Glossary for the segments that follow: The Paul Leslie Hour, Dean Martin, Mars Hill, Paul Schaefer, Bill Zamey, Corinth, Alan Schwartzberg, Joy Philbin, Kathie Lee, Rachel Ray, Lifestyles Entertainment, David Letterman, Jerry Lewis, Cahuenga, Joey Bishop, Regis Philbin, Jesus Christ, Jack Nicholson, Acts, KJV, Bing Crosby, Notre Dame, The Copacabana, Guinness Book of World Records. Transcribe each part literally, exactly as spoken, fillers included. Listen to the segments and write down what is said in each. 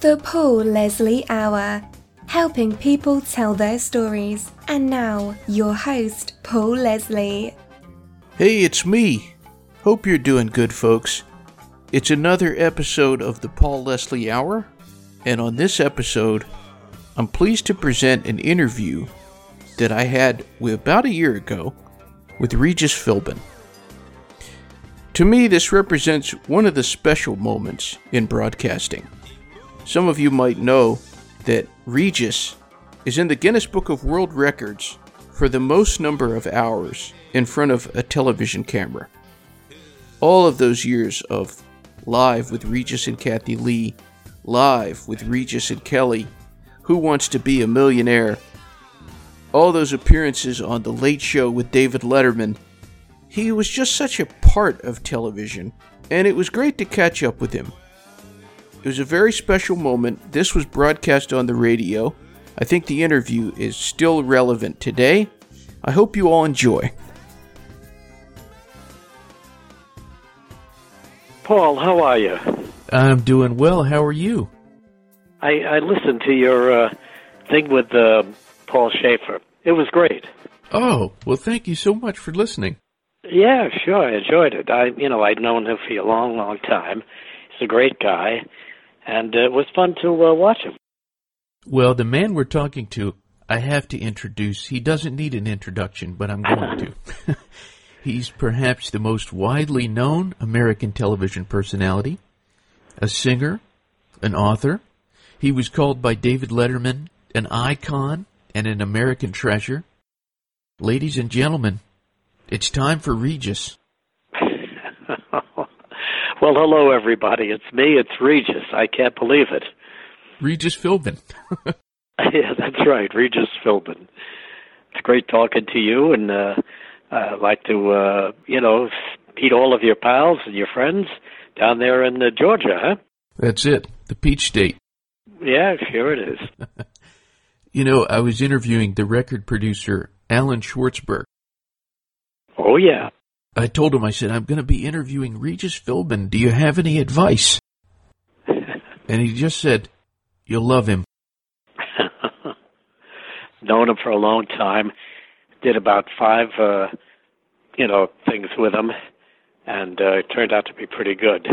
The Paul Leslie Hour, helping people tell their stories. And now, your host, Paul Leslie. Hey, it's me. Hope you're doing good, folks. It's another episode of the Paul Leslie Hour, and on this episode, I'm pleased to present an interview that I had with about a year ago with Regis Philbin. To me, this represents one of the special moments in broadcasting. Some of you might know that Regis is in the Guinness Book of World Records for the most number of hours in front of a television camera. All of those years of Live with Regis and Kathie Lee, Live with Regis and Kelly, Who Wants to Be a Millionaire, all those appearances on The Late Show with David Letterman, he was just such a part of television, and it was great to catch up with him. It was a very special moment. This was broadcast on the radio. I think the interview is still relevant today. I hope you all enjoy. Paul, how are you? I'm doing well. How are you? I, I listened to your uh, thing with uh, Paul Schaefer. It was great. Oh, well, thank you so much for listening. Yeah, sure. I enjoyed it. I, you know, I'd known him for a long, long time. He's a great guy. And it was fun to uh, watch him. Well, the man we're talking to, I have to introduce. He doesn't need an introduction, but I'm going to. He's perhaps the most widely known American television personality, a singer, an author. He was called by David Letterman an icon and an American treasure. Ladies and gentlemen, it's time for Regis. Well, hello, everybody. It's me. It's Regis. I can't believe it. Regis Philbin. Yeah, that's right. Regis Philbin. It's great talking to you, and uh, I'd like to, uh, you know, meet all of your pals and your friends down there in uh, Georgia, huh? That's it. The Peach State. Yeah, sure it is. You know, I was interviewing the record producer, Alan Schwartzberg. Oh, yeah. I told him, I said, I'm going to be interviewing Regis Philbin. Do you have any advice? And he just said, you'll love him. Known him for a long time. Did about five, uh, you know, things with him. And uh, it turned out to be pretty good.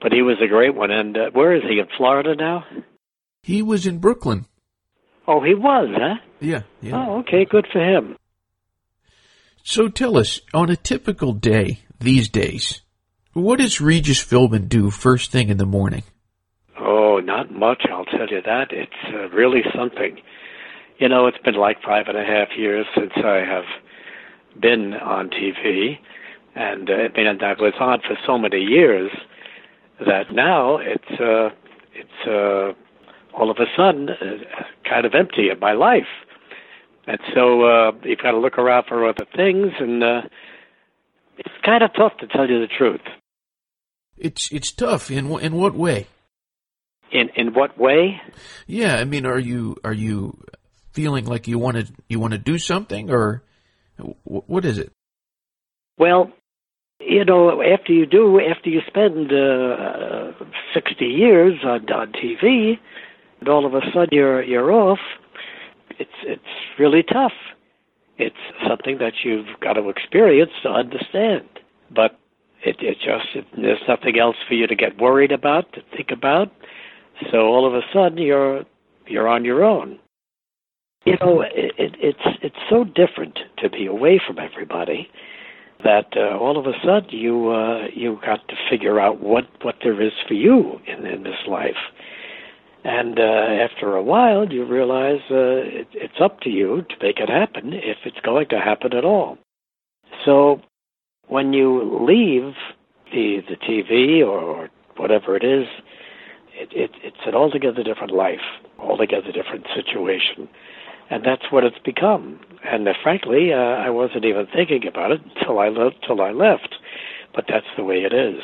But he was a great one. And uh, where is he, in Florida now? He was in Brooklyn. Oh, he was, huh? Yeah. yeah. Oh, okay. Good for him. So tell us, on a typical day these days, what does Regis Philbin do first thing in the morning? Oh, not much, I'll tell you that. It's uh, really something. You know, it's been like five and a half years since I have been on T V, and uh, I mean, I was on for so many years that now it's uh, it's uh, all of a sudden uh, kind of empty of my life. And so uh, you've got to look around for other things, and uh, it's kind of tough to tell you the truth. It's it's tough. In w- in what way? In in what way? Yeah, I mean, are you are you feeling like you want to you want to do something, or w- what is it? Well, you know, after you do, after you spend uh, sixty years on, on T V, and all of a sudden you're you're off. It's it's really tough. It's something that you've got to experience to understand. But it, it just it, there's nothing else for you to get worried about, to think about. So all of a sudden you're you're on your own. You know, it, it, it's it's so different to be away from everybody that uh, all of a sudden you uh, you got to figure out what, what there is for you in, in this life. And uh, after a while, you realize uh, it, it's up to you to make it happen, if it's going to happen at all. So when you leave the the T V or, or whatever it is, it, it, it's an altogether different life, altogether different situation. And that's what it's become. And uh, frankly, uh, I wasn't even thinking about it until I, le- till I left. But that's the way it is.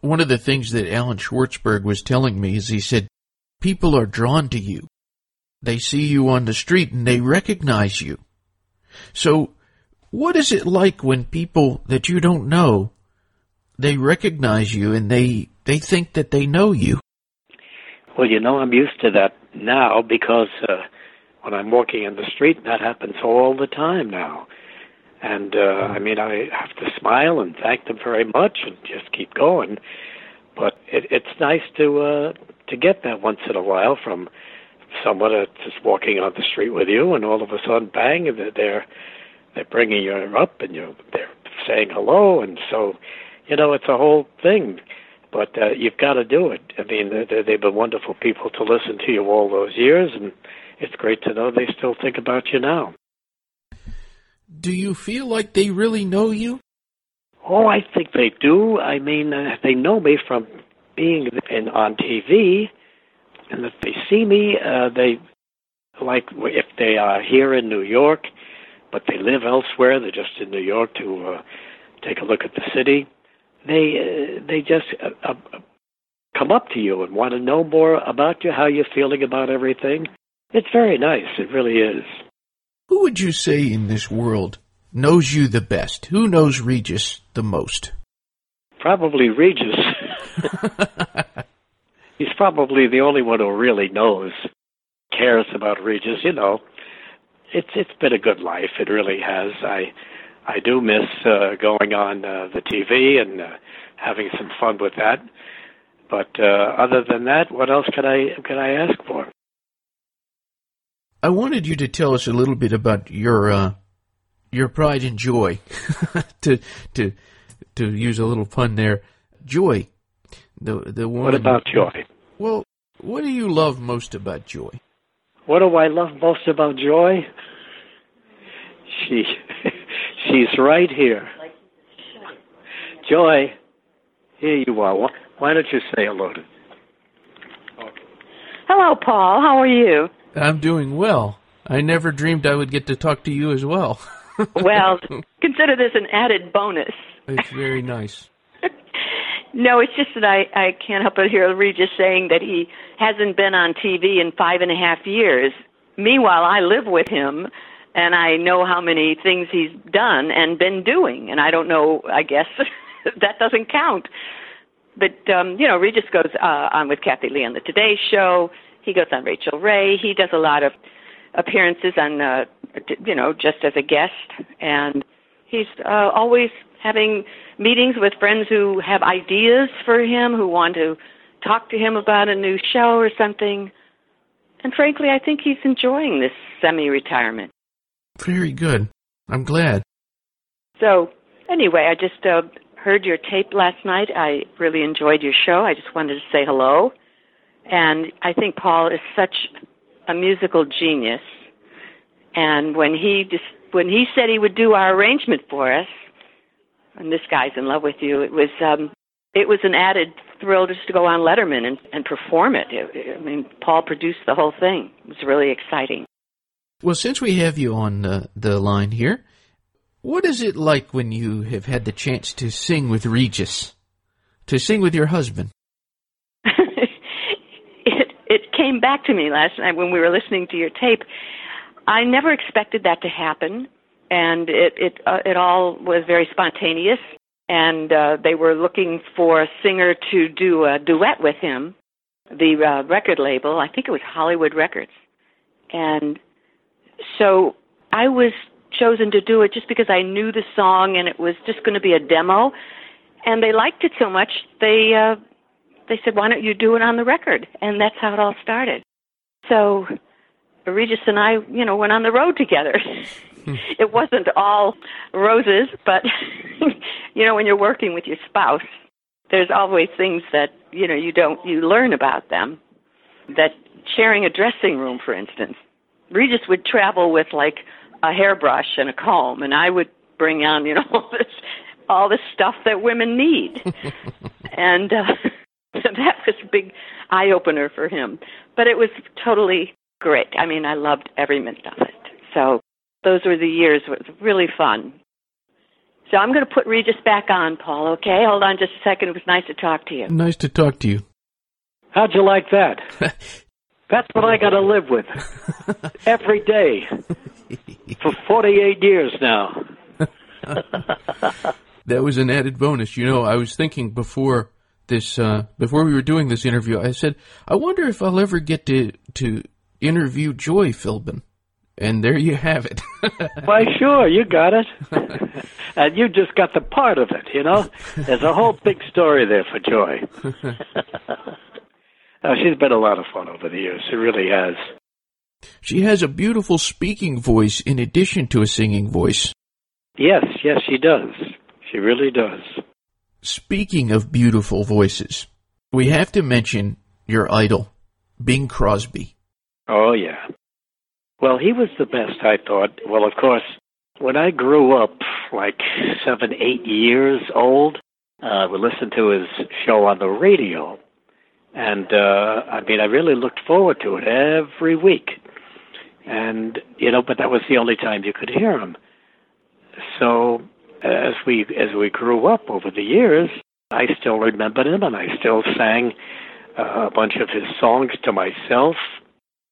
One of the things that Alan Schwartzberg was telling me is he said, people are drawn to you. They see you on the street and they recognize you. So what is it like when people that you don't know, they recognize you and they, they think that they know you? Well, you know, I'm used to that now because uh, when I'm walking in the street, that happens all the time now. And, uh, I mean, I have to smile and thank them very much and just keep going. But it, it's nice to uh, to get that once in a while from someone that's just walking on the street with you, and all of a sudden, bang, they're, they're bringing you up and you're, they're saying hello. And so, you know, it's a whole thing. But uh, you've got to do it. I mean, they're, they've been wonderful people to listen to you all those years, and it's great to know they still think about you now. Do you feel like they really know you? Oh, I think they do. I mean, uh, they know me from being in, on T V, and if they see me, uh, they like if they are here in New York, but they live elsewhere. They're just in New York to uh, take a look at the city. They uh, they just uh, uh, come up to you and want to know more about you, how you're feeling about everything. It's very nice. It really is. Who would you say in this world knows you the best? Who knows Regis the most? Probably Regis. He's probably the only one who really knows, cares about Regis. You know, it's it's been a good life. It really has. I. I do miss uh, going on uh, the T V and uh, having some fun with that. But uh, other than that, what else could I could I ask for? I wanted you to tell us a little bit about your uh, your pride and joy, to to to use a little pun there. Joy, the the one. What about Joy? Well, what do you love most about Joy? What do I love most about Joy? She. She's right here. Joy, here you are. Why don't you say hello to me? Hello, Paul. How are you? I'm doing well. I never dreamed I would get to talk to you as well. Well, consider this an added bonus. It's very nice. No, it's just that I, I can't help but hear Regis saying that he hasn't been on T V in five and a half years. Meanwhile, I live with him. And I know how many things he's done and been doing. And I don't know, I guess, that doesn't count. But, um, you know, Regis goes uh, on with Kathie Lee on the Today Show. He goes on Rachel Ray. He does a lot of appearances on, uh, you know, just as a guest. And he's uh, always having meetings with friends who have ideas for him, who want to talk to him about a new show or something. And frankly, I think he's enjoying this semi-retirement. Very good. I'm glad. So, anyway, I just uh, heard your tape last night. I really enjoyed your show. I just wanted to say hello. And I think Paul is such a musical genius. And when he just, when he said he would do our arrangement for us, and this guy's in love with you, it was um, it was an added thrill just to go on Letterman and, and perform it. it. I mean, Paul produced the whole thing. It was really exciting. Well, since we have you on uh, the line here, what is it like when you have had the chance to sing with Regis, to sing with your husband? it it came back to me last night when we were listening to your tape. I never expected that to happen, and it it uh, it all was very spontaneous. And uh, they were looking for a singer to do a duet with him. The uh, record label, I think it was Hollywood Records, and so I was chosen to do it just because I knew the song and it was just going to be a demo. And they liked it so much, they uh, they said, why don't you do it on the record? And that's how it all started. So Regis and I, you know, went on the road together. It wasn't all roses, but, you know, when you're working with your spouse, there's always things that, you know, you don't, you learn about them. That sharing a dressing room, for instance. Regis would travel with, like, a hairbrush and a comb, and I would bring on, you know, all this, all this stuff that women need. And uh, so that was a big eye-opener for him. But it was totally great. I mean, I loved every minute of it. So those were the years. It was really fun. So I'm going to put Regis back on, Paul, okay? Hold on just a second. It was nice to talk to you. Nice to talk to you. How'd you like that? That's what I got to live with every day for forty-eight years now. That was an added bonus. You know, I was thinking before this uh, before we were doing this interview, I said, I wonder if I'll ever get to to interview Joy Philbin. And there you have it. Why, sure, you got it. And you just got the part of it, you know. There's a whole big story there for Joy. Oh, she's been a lot of fun over the years. She really has. She has a beautiful speaking voice in addition to a singing voice. Yes, yes, she does. She really does. Speaking of beautiful voices, we have to mention your idol, Bing Crosby. Oh, yeah. Well, he was the best, I thought. Well, of course, when I grew up, like seven, eight years old, uh, we listened to his show on the radio. And, uh, I mean, I really looked forward to it every week. And, you know, but that was the only time you could hear him. So as we as we grew up over the years, I still remembered him, and I still sang uh, a bunch of his songs to myself.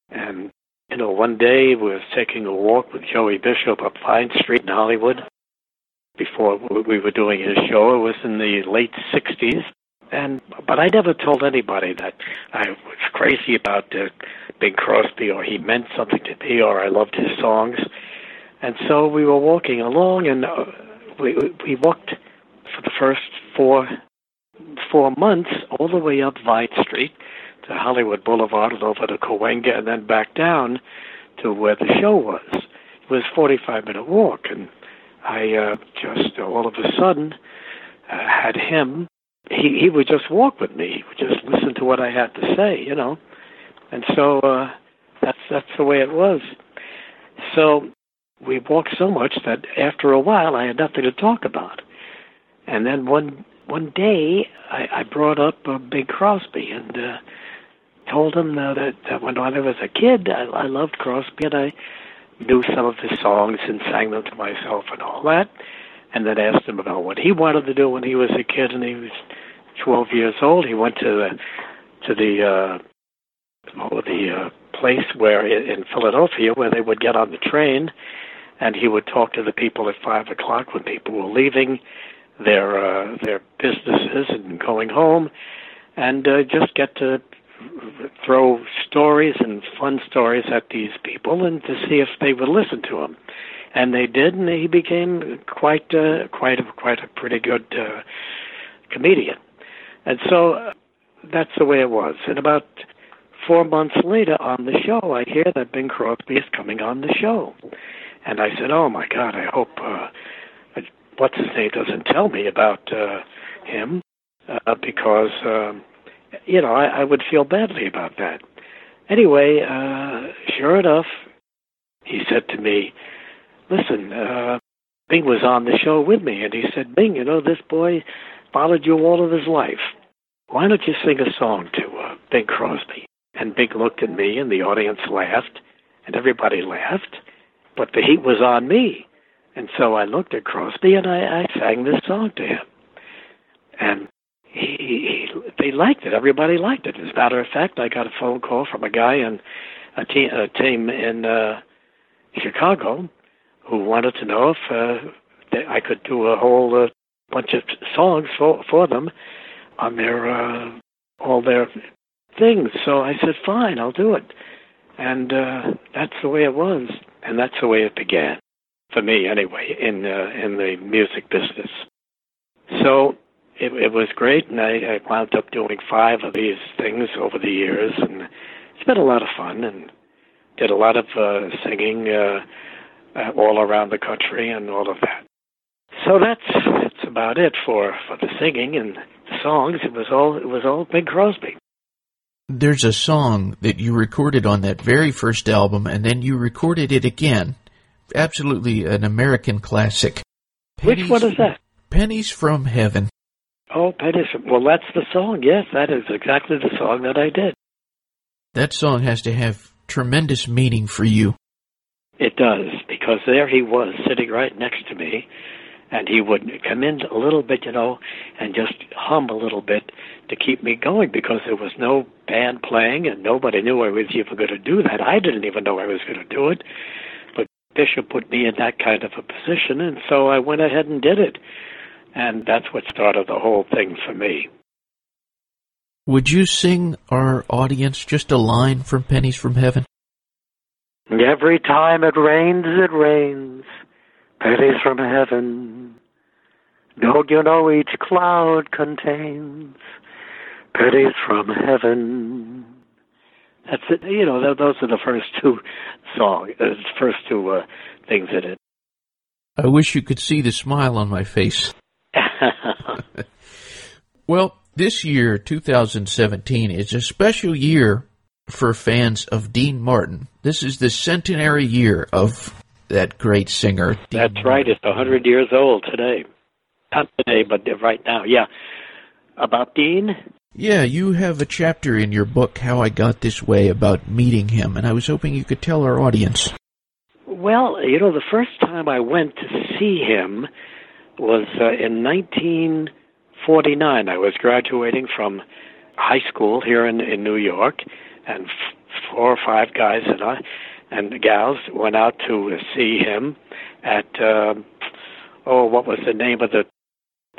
And, you know, one day we were taking a walk with Joey Bishop up Vine Street in Hollywood before we were doing his show. It was in the late sixties. And but I never told anybody that I was crazy about uh, Bing Crosby, or he meant something to me, or I loved his songs. And so we were walking along, and uh, we we walked for the first four four months all the way up Vine Street to Hollywood Boulevard and over to Cahuenga, and then back down to where the show was. It was a forty-five minute walk, and I uh, just uh, all of a sudden uh, had him. He he would just walk with me. He would just listen to what I had to say, you know. And so uh, that's that's the way it was. So we walked so much that after a while I had nothing to talk about. And then one one day I, I brought up uh, Bing Crosby and uh, told him uh, that, that when I was a kid I, I loved Crosby, and I knew some of his songs and sang them to myself and all that. And then asked him about what he wanted to do when he was a kid, and he was twelve years old. He went to the, to the uh, the uh, place where in Philadelphia where they would get on the train, and he would talk to the people at five o'clock when people were leaving their uh, their businesses and going home, and uh, just get to throw stories and fun stories at these people and to see if they would listen to him. And they did, and he became quite, uh, quite, a, quite a pretty good uh, comedian. And so uh, that's the way it was. And about four months later, on the show, I hear that Bing Crosby is coming on the show, and I said, "Oh my God! I hope uh, what's his name doesn't tell me about uh, him, uh, because uh, you know I, I would feel badly about that." Anyway, uh, sure enough, he said to me, Listen, uh, Bing was on the show with me, and he said, Bing, you know, this boy followed you all of his life. Why don't you sing a song to uh, Bing Crosby? And Bing looked at me, and the audience laughed, and everybody laughed, but the heat was on me. And so I looked at Crosby, and I, I sang this song to him. And he, he, they liked it. Everybody liked it. As a matter of fact, I got a phone call from a guy in a, te- a team in uh, Chicago, who wanted to know if uh, they, I could do a whole uh, bunch of songs for, for them on their uh, all their things. So I said, fine, I'll do it. And uh, that's the way it was, and that's the way it began, for me anyway, in, uh, in the music business. So it, it was great, and I, I wound up doing five of these things over the years, and it's been a lot of fun, and did a lot of uh, singing uh Uh, all around the country and all of that. So that's that's about it for, for the singing and the songs. It was all it was all Bing Crosby. There's a song that you recorded on that very first album, and then you recorded it again. Absolutely an American classic. Pennies, which one is that? Pennies from Heaven. Oh, Pennies from... Well, that's the song, yes. That is exactly the song that I did. That song has to have tremendous meaning for you. It does, because there he was sitting right next to me, and he would come in a little bit, you know, and just hum a little bit to keep me going, because there was no band playing, and nobody knew I was even going to do that. I didn't even know I was going to do it, but Bishop put me in that kind of a position, and so I went ahead and did it, and that's what started the whole thing for me. Would you sing our audience just a line from Pennies from Heaven? Every time it rains, it rains, pennies from heaven. Don't you know each cloud contains pennies from heaven? That's it. You know, th- those are the first two songs, uh, first two uh, things in it. I wish you could see the smile on my face. Well, this year, two thousand seventeen, is a special year for fans of Dean Martin. This is the centenary year of that great singer. Dean That's Martin. Right. It's one hundred years old today. Not today, but right now. Yeah. About Dean? Yeah, you have a chapter in your book, How I Got This Way, about meeting him, and I was hoping you could tell our audience. Well, you know, the first time I went to see him was uh, in nineteen forty-nine. I was graduating from high school here in, in New York, and f- four or five guys and I and gals went out to see him at, uh, oh, what was the name of the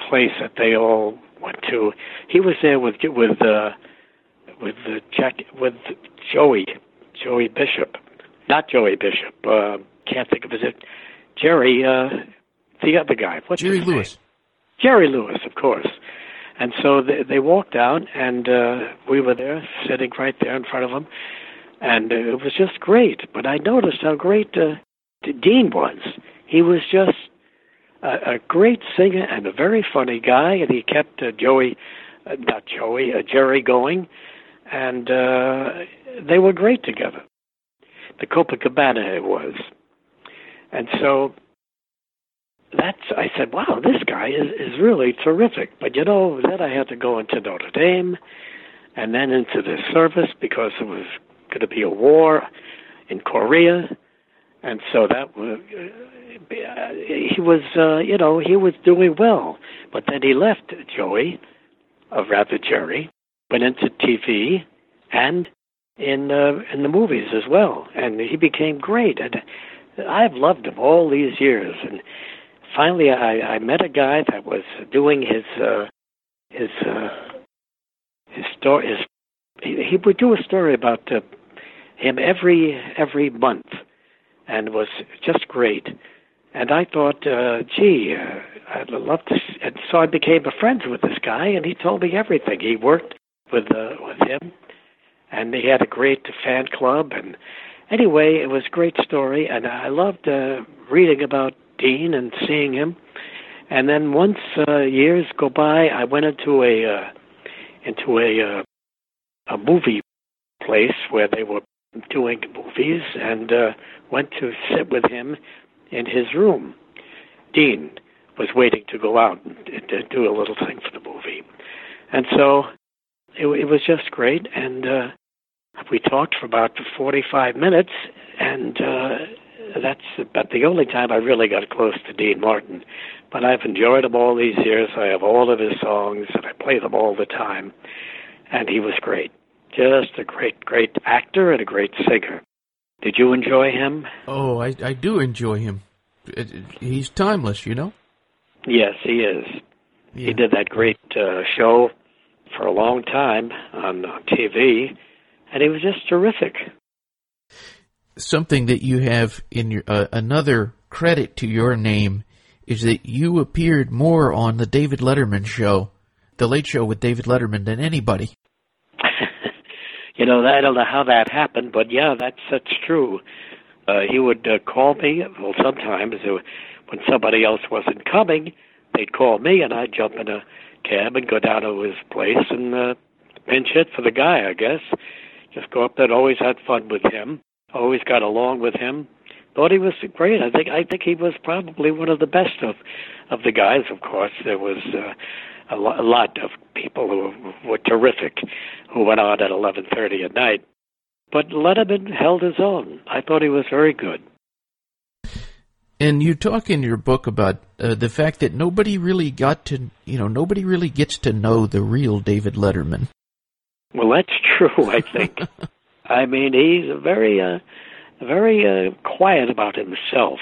place that they all went to? He was there with with uh, with uh, Jack with Joey Joey Bishop, not Joey Bishop. Uh, can't think of his name. Jerry, uh, the other guy. What's Jerry Lewis. Name? Jerry Lewis, of course. And so they, they walked out, and uh, we were there, sitting right there in front of them, and uh, it was just great. But I noticed how great uh, Dean was. He was just a, a great singer and a very funny guy, and he kept uh, Joey, uh, not Joey, uh, Jerry going, and uh, they were great together. The Copacabana it was. And so... That's, I said, wow, this guy is, is really terrific. But, you know, then I had to go into Notre Dame and then into the service because it was going to be a war in Korea. And so that was, uh, he was, uh, you know, he was doing well. But then he left Joey, or rather Jerry, went into T V and in, uh, in the movies as well. And he became great. And I've loved him all these years. And finally, I, I met a guy that was doing his uh, his uh, his story. His, he, he would do a story about uh, him every every month, and was just great. And I thought, uh, gee, uh, I'd love to. And so I became friends with this guy, and he told me everything. He worked with uh, with him, and he had a great fan club. And anyway, it was a great story, and I loved uh, reading about Dean and seeing him. And then once uh, years go by, I went into a uh, into a uh, a movie place where they were doing movies, and uh, went to sit with him in his room. Dean was waiting to go out and to do a little thing for the movie, and so it, it was just great. And uh, we talked for about forty-five minutes, and. Uh, That's about the only time I really got close to Dean Martin. But I've enjoyed him all these years. I have all of his songs, and I play them all the time. And he was great. Just a great, great actor and a great singer. Did you enjoy him? Oh, I, I do enjoy him. It, it, he's timeless, you know? Yes, he is. Yeah. He did that great uh, show for a long time on, on T V, and he was just terrific. Something that you have in your uh, another credit to your name is that you appeared more on the David Letterman show, the Late Show with David Letterman, than anybody. You know, I don't know how that happened, but yeah, that's that's true. Uh, he would uh, call me. Well, sometimes when somebody else wasn't coming, they'd call me, and I'd jump in a cab and go down to his place and uh, pinch hit for the guy. I guess just go up there. Always had fun with him. Always got along with him. Thought he was great. I think I think he was probably one of the best of, of the guys. Of course, there was uh, a, lo- a lot of people who were terrific, who went on at eleven thirty at night. But Letterman held his own. I thought he was very good. And you talk in your book about uh, the fact that nobody really got to, you know, nobody really gets to know the real David Letterman. Well, that's true. I think. I mean, he's very, uh, very uh, quiet about himself,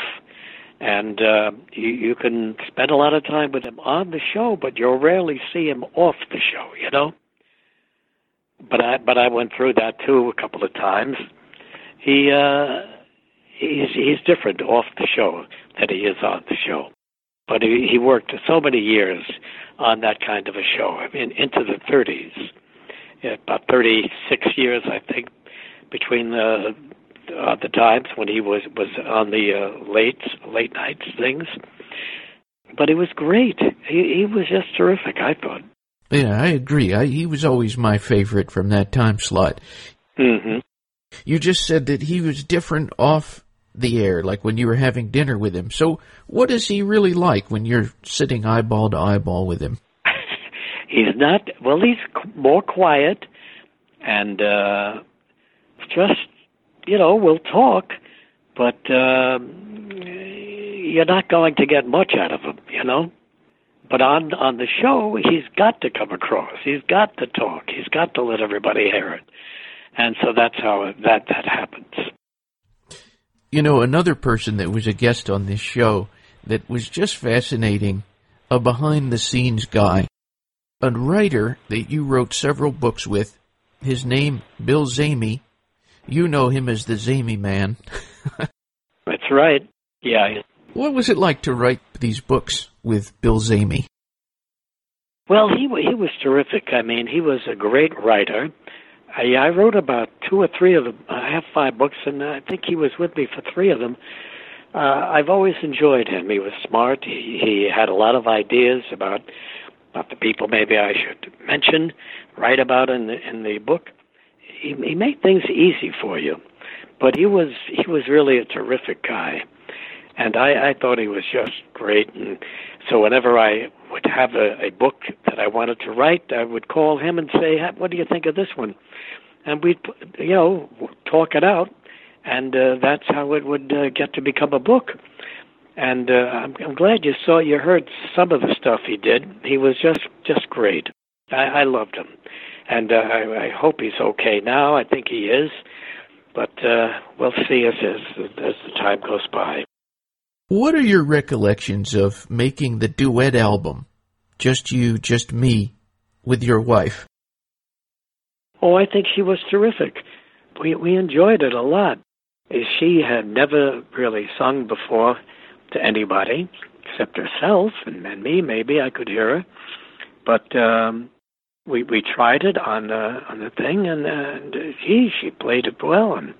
and uh, you, you can spend a lot of time with him on the show, but you'll rarely see him off the show, you know? but I but I went through that too a couple of times. He uh, he's he's different off the show than he is on the show. But he, he worked so many years on that kind of a show. I mean, into the thirties, yeah, about thirty-six years, I think, between the uh, the times when he was was on the uh, late late night things. But it was great. He, he was just terrific, I thought. Yeah, I agree. I, he was always my favorite from that time slot. Mm-hmm. You just said that he was different off the air, like when you were having dinner with him. So what is he really like when you're sitting eyeball to eyeball with him? He's not, well, he's more quiet and uh, just, you know, we'll talk, but uh, you're not going to get much out of him, you know? But on on the show, he's got to come across. He's got to talk. He's got to let everybody hear it. And so that's how that, that happens. You know, another person that was a guest on this show that was just fascinating, a behind-the-scenes guy, a writer that you wrote several books with, his name, Bill Zamey. You know him as the Zamey Man. That's right. Yeah. What was it like to write these books with Bill Zamey? Well, he he was terrific. I mean, he was a great writer. I, I wrote about two or three of them. I have five books, and I think he was with me for three of them. Uh, I've always enjoyed him. He was smart. He, he had a lot of ideas about about the people maybe I should mention, write about in the, in the book. He, he made things easy for you, but he was he was really a terrific guy. And I, I thought he was just great. And so whenever I would have a, a book that I wanted to write, I would call him and say, what do you think of this one? And we'd, you know, talk it out. And uh, that's how it would uh, get to become a book. And uh, I'm, I'm glad you saw, you heard some of the stuff he did. He was just, just great. I, I loved him. And uh, I, I hope he's okay now. I think he is. But uh, we'll see as, as, as the time goes by. What are your recollections of making the duet album, Just You, Just Me, with your wife? Oh, I think she was terrific. We we enjoyed it a lot. She had never really sung before to anybody except herself and, and me. Maybe I could hear her, but um, we we tried it on uh, on the thing, and, and she she played it well, and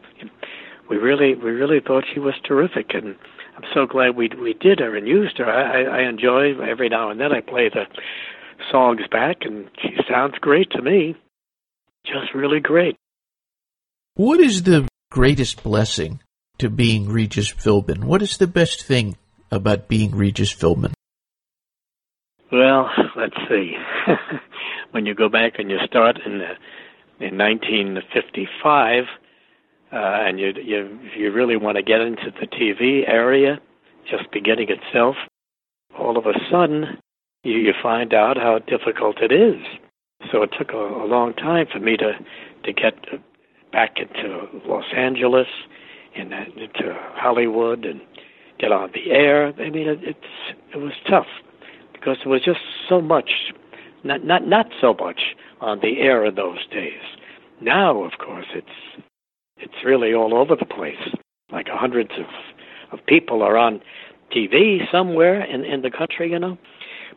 we really we really thought she was terrific. And I'm so glad we we did her and used her. I, I enjoy every now and then I play the songs back, and she sounds great to me. Just really great. What is the greatest blessing to being Regis Philbin? What is the best thing about being Regis Philbin? Well, let's see. When you go back and you start in the, in nineteen fifty-five. Uh, and you, you you really want to get into the T V area, just beginning itself, all of a sudden you, you find out how difficult it is. So it took a, a long time for me to, to get back into Los Angeles and into Hollywood and get on the air. I mean, it, it's, it was tough because there was just so much, not, not, not so much on the air in those days. Now, of course, it's... It's really all over the place. Like hundreds of, of people are on T V somewhere in, in the country, you know.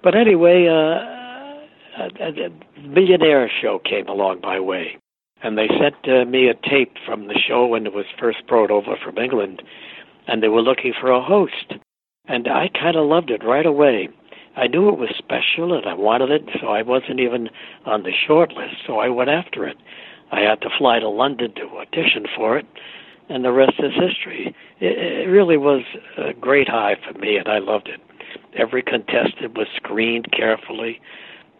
But anyway, uh, a, a millionaire show came along my way. And they sent uh, me a tape from the show when it was first brought over from England. And they were looking for a host. And I kind of loved it right away. I knew it was special and I wanted it, so I wasn't even on the short list, so I went after it. I had to fly to London to audition for it, and the rest is history. It, it really was a great high for me, and I loved it. Every contestant was screened carefully,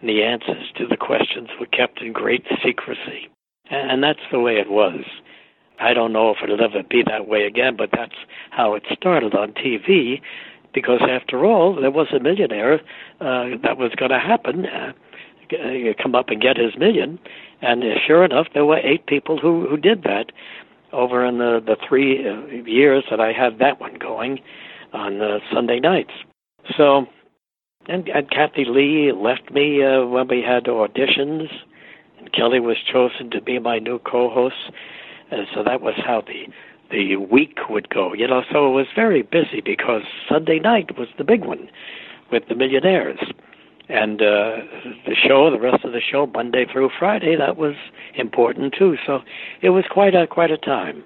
and the answers to the questions were kept in great secrecy. And, and that's the way it was. I don't know if it'll ever be that way again, but that's how it started on T V, because after all, there was a millionaire uh, that was going to happen, uh, come up and get his million, and sure enough, there were eight people who, who did that over in the, the three years that I had that one going on uh, Sunday nights. So, and, and Kathie Lee left me uh, when we had auditions. Kelly was chosen to be my new co-host, and so that was how the the week would go. You know, so it was very busy because Sunday night was the big one with the millionaires. And uh, the show, the rest of the show, Monday through Friday, that was important too. So it was quite a quite a time.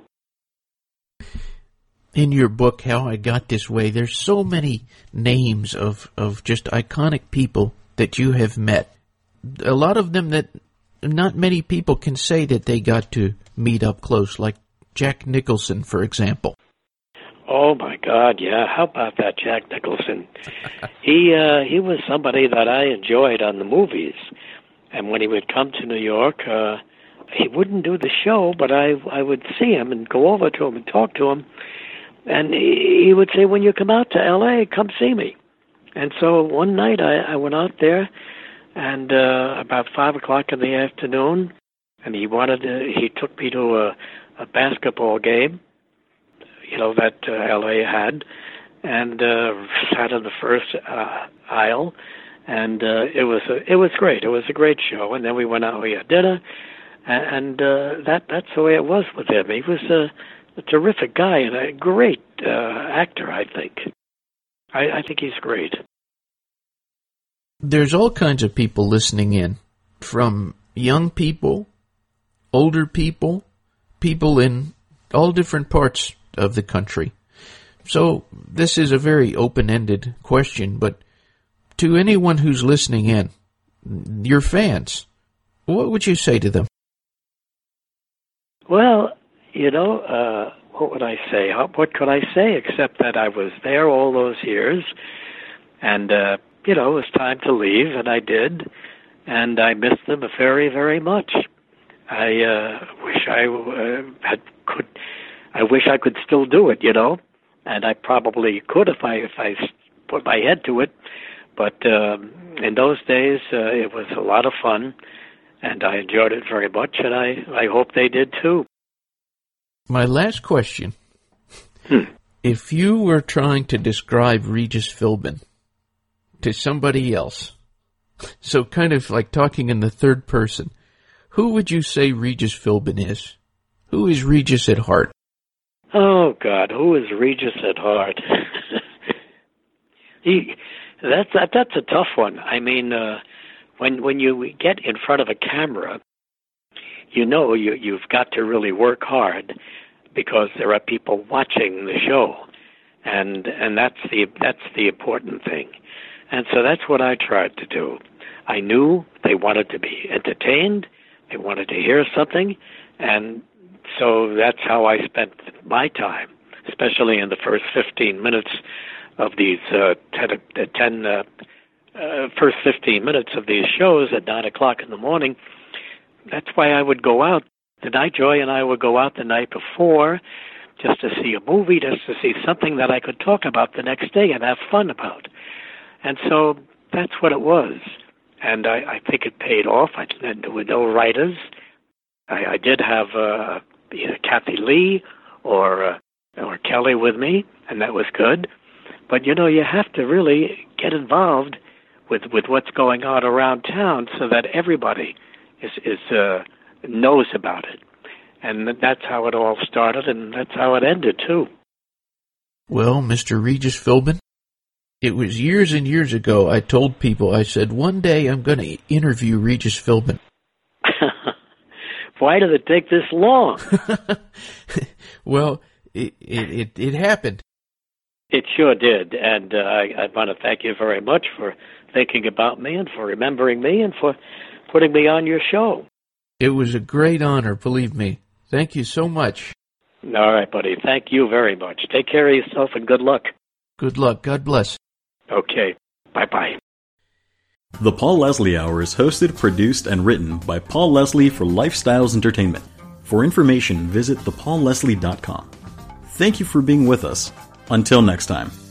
In your book, How I Got This Way, there's so many names of, of just iconic people that you have met. A lot of them that not many people can say that they got to meet up close, like Jack Nicholson, for example. Oh, my God, yeah. How about that, Jack Nicholson? he uh, he was somebody that I enjoyed on the movies. And when he would come to New York, uh, he wouldn't do the show, but I, I would see him and go over to him and talk to him. And he, he would say, when you come out to L A, come see me. And so one night I, I went out there, and uh, about five o'clock in the afternoon, and he wanted to, he took me to a, a basketball game, you know, that uh, L A had, and uh, sat in the first uh, aisle, and uh, it was a, it was great. It was a great show, and then we went out, we had dinner, and, and uh, that that's the way it was with him. He was a, a terrific guy and a great uh, actor, I think. I, I think he's great. There's all kinds of people listening in, from young people, older people, people in all different parts of the country. So this is a very open-ended question, but to anyone who's listening in, your fans, what would you say to them? Well, you know, uh, what would I say? What could I say except that I was there all those years, and, uh, you know, it was time to leave, and I did, and I missed them very, very much. I uh, wish I uh, had could... I wish I could still do it, you know, and I probably could if I if I put my head to it. But um, in those days, uh, it was a lot of fun, and I enjoyed it very much, and I, I hope they did too. My last question. Hmm. If you were trying to describe Regis Philbin to somebody else, so kind of like talking in the third person, who would you say Regis Philbin is? Who is Regis at heart? Oh, God, who is Regis at heart? he, that's that, that's a tough one. I mean, uh, when when you get in front of a camera, you know you, you've got to really work hard because there are people watching the show, and and that's the that's the important thing. And so that's what I tried to do. I knew they wanted to be entertained. They wanted to hear something, and so that's how I spent my time, especially in the first fifteen minutes of these uh, ten, uh, ten uh, uh, first fifteen minutes of these shows at nine o'clock in the morning. That's why I would go out. The night Joy and I would go out the night before, just to see a movie, just to see something that I could talk about the next day and have fun about. And so that's what it was, and I, I think it paid off. I, there were no writers. I, I did have Uh, either Kathie Lee or uh, or Kelly with me, and that was good. But, you know, you have to really get involved with, with what's going on around town so that everybody is, is uh, knows about it. And that's how it all started, and that's how it ended, too. Well, Mister Regis Philbin, it was years and years ago I told people, I said, one day I'm going to interview Regis Philbin. Why did it take this long? well, it, it it happened. It sure did, and uh, I, I want to thank you very much for thinking about me and for remembering me and for putting me on your show. It was a great honor, believe me. Thank you so much. All right, buddy. Thank you very much. Take care of yourself and good luck. Good luck. God bless. Okay. Bye-bye. The Paul Leslie Hour is hosted, produced, and written by Paul Leslie for Lifestyles Entertainment. For information, visit the paul leslie dot com. Thank you for being with us. Until next time.